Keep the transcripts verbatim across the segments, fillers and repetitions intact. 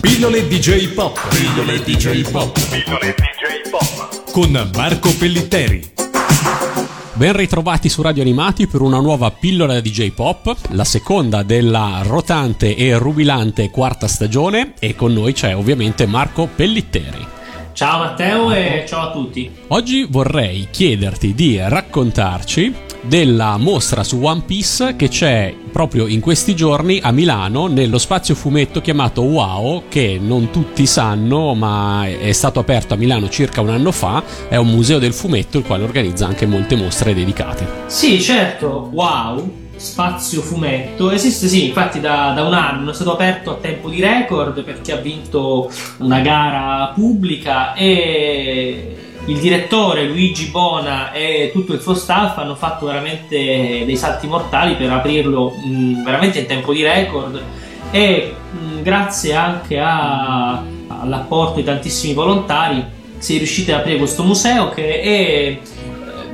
Pillole di J-Pop. Pillole di J-Pop. Pillole di J-Pop. Con Marco Pellitteri. Ben ritrovati su RadioAnimati per una nuova pillola di J-Pop, la seconda della rotante e rubilante quarta stagione, e con noi c'è ovviamente Marco Pellitteri. Ciao Matteo e ciao a tutti. Oggi vorrei chiederti di raccontarci della mostra su One Piece che c'è proprio in questi giorni a Milano nello spazio fumetto chiamato Wow, che non tutti sanno ma è stato aperto a Milano circa un anno fa. È un museo del fumetto il quale organizza anche molte mostre dedicate. Sì, certo, Wow, spazio fumetto, esiste sì, infatti da, da un anno, è stato aperto a tempo di record perché ha vinto una gara pubblica e il direttore Luigi Bona e tutto il suo staff hanno fatto veramente dei salti mortali per aprirlo mh, veramente in tempo di record e mh, grazie anche a, all'apporto di tantissimi volontari si è riusciti ad aprire questo museo che è,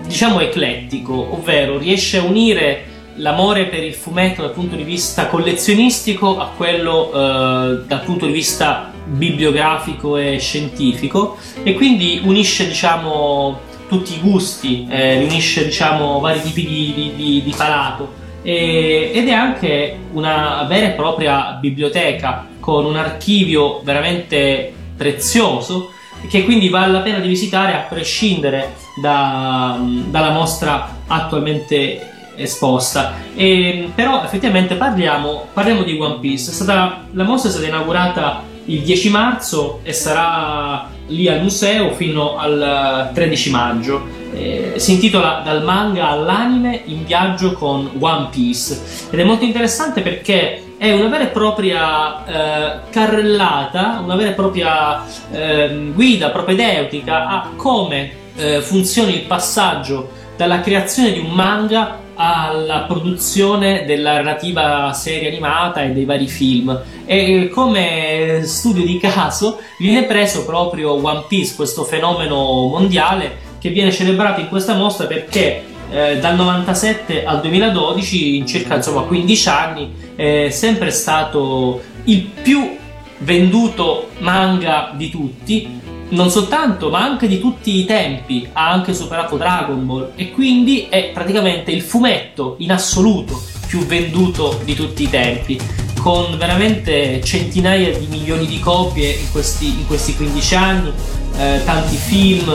diciamo, eclettico, ovvero riesce a unire l'amore per il fumetto dal punto di vista collezionistico a quello eh, dal punto di vista bibliografico e scientifico, e quindi unisce, diciamo, tutti i gusti, eh, riunisce, diciamo, vari tipi di, di, di, di palato e, ed è anche una vera e propria biblioteca con un archivio veramente prezioso che quindi vale la pena di visitare a prescindere da, dalla mostra attualmente esposta. E, però effettivamente parliamo, parliamo di One Piece. È stata, la mostra è stata inaugurata il dieci marzo e sarà lì al museo fino al tredici maggio. Eh, si intitola Dal manga all'anime, in viaggio con One Piece, ed è molto interessante perché è una vera e propria eh, carrellata, una vera e propria eh, guida propedeutica a come eh, funzioni il passaggio dalla creazione di un manga alla produzione della relativa serie animata e dei vari film, e come studio di caso viene preso proprio One Piece, questo fenomeno mondiale che viene celebrato in questa mostra perché eh, dal novantasette al duemiladodici, in circa, insomma, quindici anni, è sempre stato il più venduto manga di tutti, non soltanto ma anche di tutti i tempi. Ha anche superato Dragon Ball e quindi è praticamente il fumetto in assoluto più venduto di tutti i tempi, con veramente centinaia di milioni di copie in questi, in questi quindici anni, eh, tanti film,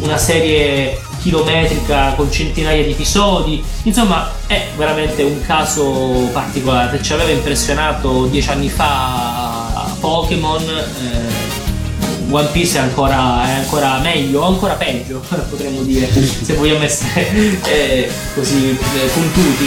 una serie chilometrica con centinaia di episodi. Insomma, è veramente un caso particolare. Ci aveva impressionato dieci anni fa Pokémon, eh, One Piece è ancora, è ancora meglio, ancora peggio, potremmo dire, se vogliamo essere eh, così eh, puntuti.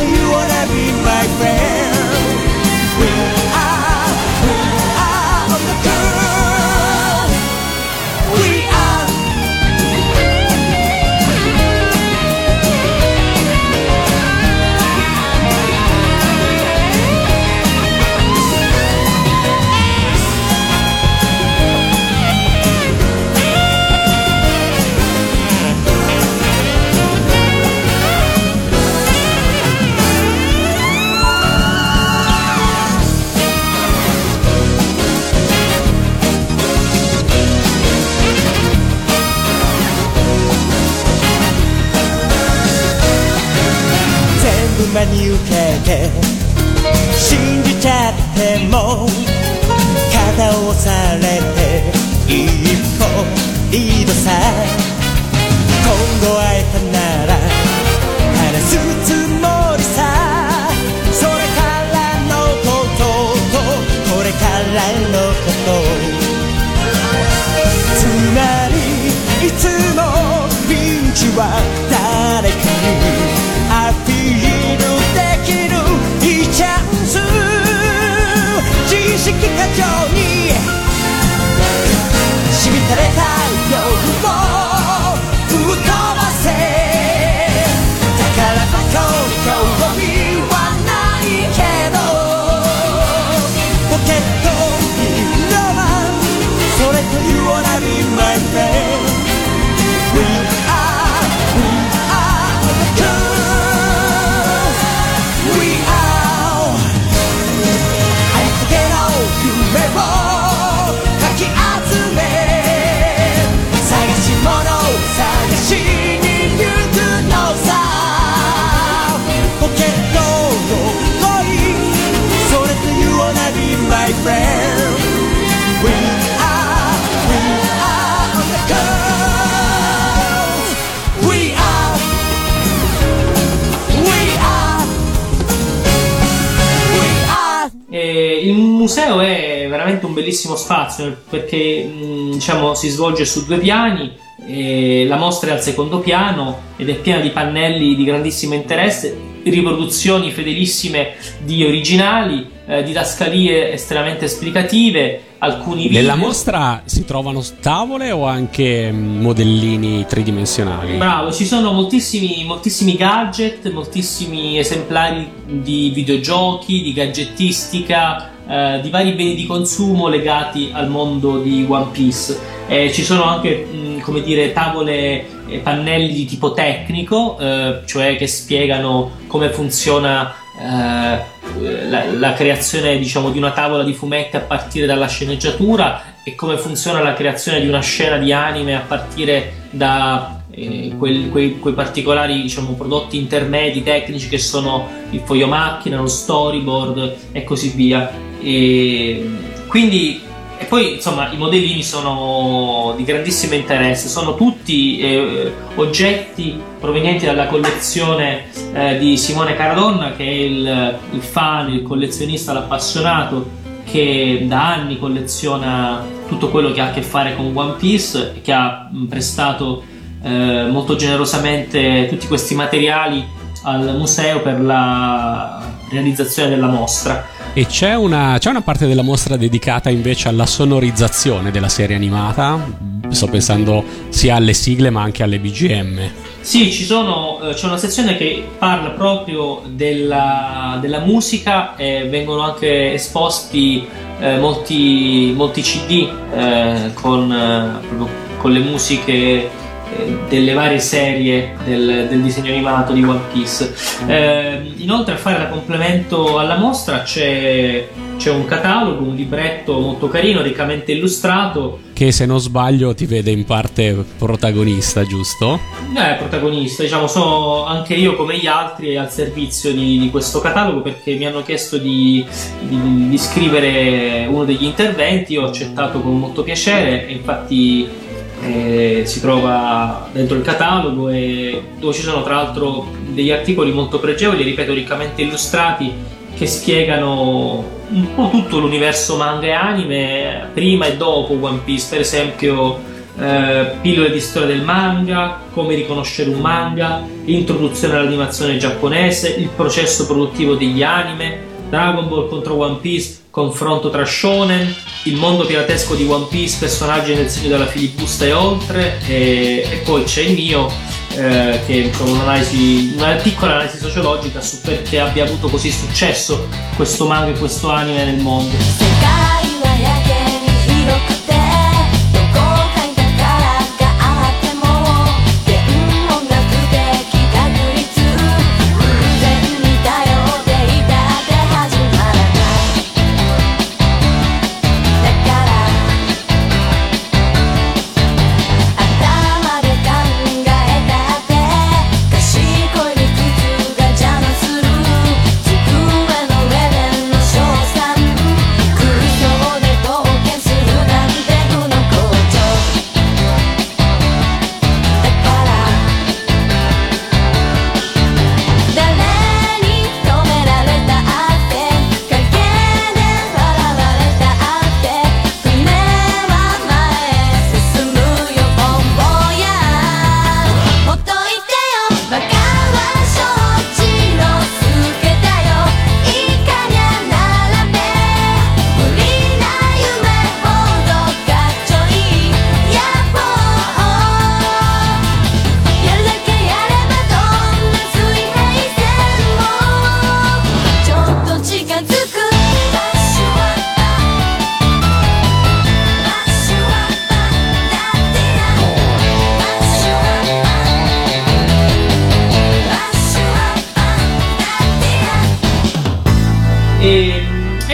You wanna be my friend? We are. 夢に受けて信じちゃっても肩を押されて一歩リードさ今後会えたなら話すつもりさそれからのこととこれからのことつまりいつもピンチは誰かにアピールできるいいチャンス自意識過剰にしみたれた欲望吹っ飛ばせ宝箱に興味はないけどポケットにロマンそれと You wanna be my friend We Il museo è veramente un bellissimo spazio perché diciamo si svolge su due piani, e la mostra è al secondo piano ed è piena di pannelli di grandissimo interesse, riproduzioni fedelissime di originali, eh, didascalie estremamente esplicative, alcuni video. Nella mostra si trovano tavole o anche modellini tridimensionali? Bravo, ci sono moltissimi, moltissimi gadget, moltissimi esemplari di videogiochi, di gadgettistica, Uh, di vari beni di consumo legati al mondo di One Piece. Eh, ci sono anche mh, come dire tavole e pannelli di tipo tecnico, uh, cioè che spiegano come funziona uh, la, la creazione diciamo di una tavola di fumetti a partire dalla sceneggiatura e come funziona la creazione di una scena di anime a partire da eh, quel, quei, quei particolari diciamo prodotti intermedi tecnici che sono il foglio macchina, lo storyboard e così via. E quindi e poi insomma i modellini sono di grandissimo interesse, sono tutti eh, oggetti provenienti dalla collezione eh, di Simone Caradonna, che è il, il fan, il collezionista, l'appassionato che da anni colleziona tutto quello che ha a che fare con One Piece, che ha prestato eh, molto generosamente tutti questi materiali al museo per la realizzazione della mostra. E c'è una, c'è una parte della mostra dedicata invece alla sonorizzazione della serie animata, sto pensando sia alle sigle ma anche alle B G M. Sì, ci sono, c'è una sezione che parla proprio della, della musica e vengono anche esposti eh, molti, molti C D eh, con, eh, con le musiche delle varie serie del, del disegno animato di One Piece. Eh, inoltre a fare da complemento alla mostra c'è, c'è un catalogo, un libretto molto carino, riccamente illustrato, che se non sbaglio ti vede in parte protagonista, giusto? Eh, protagonista, diciamo, sono anche io come gli altri al servizio di, di questo catalogo, perché mi hanno chiesto di, di, di scrivere uno degli interventi, io ho accettato con molto piacere e infatti Eh, si trova dentro il catalogo, e dove ci sono tra l'altro degli articoli molto pregevoli, ripeto, riccamente illustrati, che spiegano un po' tutto l'universo manga e anime prima e dopo One Piece, per esempio eh, pillole di storia del manga, come riconoscere un manga, l'introduzione all'animazione giapponese, il processo produttivo degli anime, Dragon Ball contro One Piece, confronto tra shonen, il mondo piratesco di One Piece, personaggi nel segno della filibusta e oltre, e, e poi c'è il mio eh, che con un'analisi, una piccola analisi sociologica su perché abbia avuto così successo questo manga e questo anime nel mondo. Solo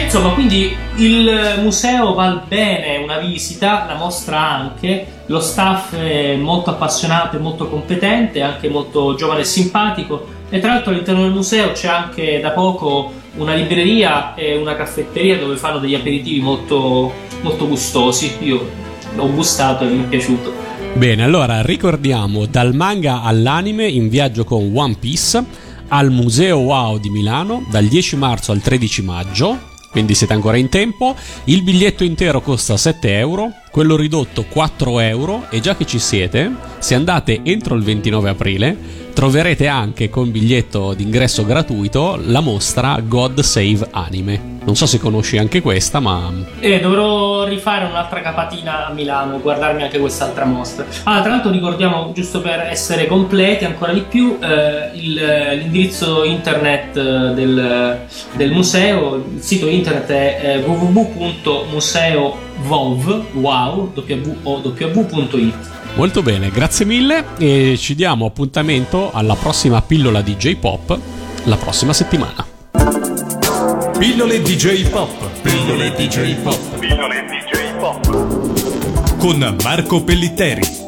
insomma, quindi il museo val bene una visita, la mostra anche, lo staff è molto appassionato e molto competente, anche molto giovane e simpatico. E tra l'altro all'interno del museo c'è anche da poco una libreria e una caffetteria dove fanno degli aperitivi molto, molto gustosi. Io l'ho gustato e mi è piaciuto. Bene, allora ricordiamo: dal manga all'anime, in viaggio con One Piece, al Museo Wow di Milano dal dieci marzo al tredici maggio, quindi siete ancora in tempo. Il biglietto intero costa sette euro, quello ridotto quattro euro, e già che ci siete, se andate entro il ventinove aprile troverete anche con biglietto d'ingresso gratuito la mostra God Save Anime. Non so se conosci anche questa, ma... Eh, dovrò rifare un'altra capatina a Milano, guardarmi anche quest'altra mostra. Ah, tra l'altro ricordiamo, giusto per essere completi ancora di più, eh, il, l'indirizzo internet del, del museo. Il sito internet è eh, w w w punto museo wow punto it. Molto bene, grazie mille e ci diamo appuntamento alla prossima pillola di J-Pop la prossima settimana. Pillole di J-Pop, pillole di J-Pop, pillole di J-Pop con Marco Pellitteri.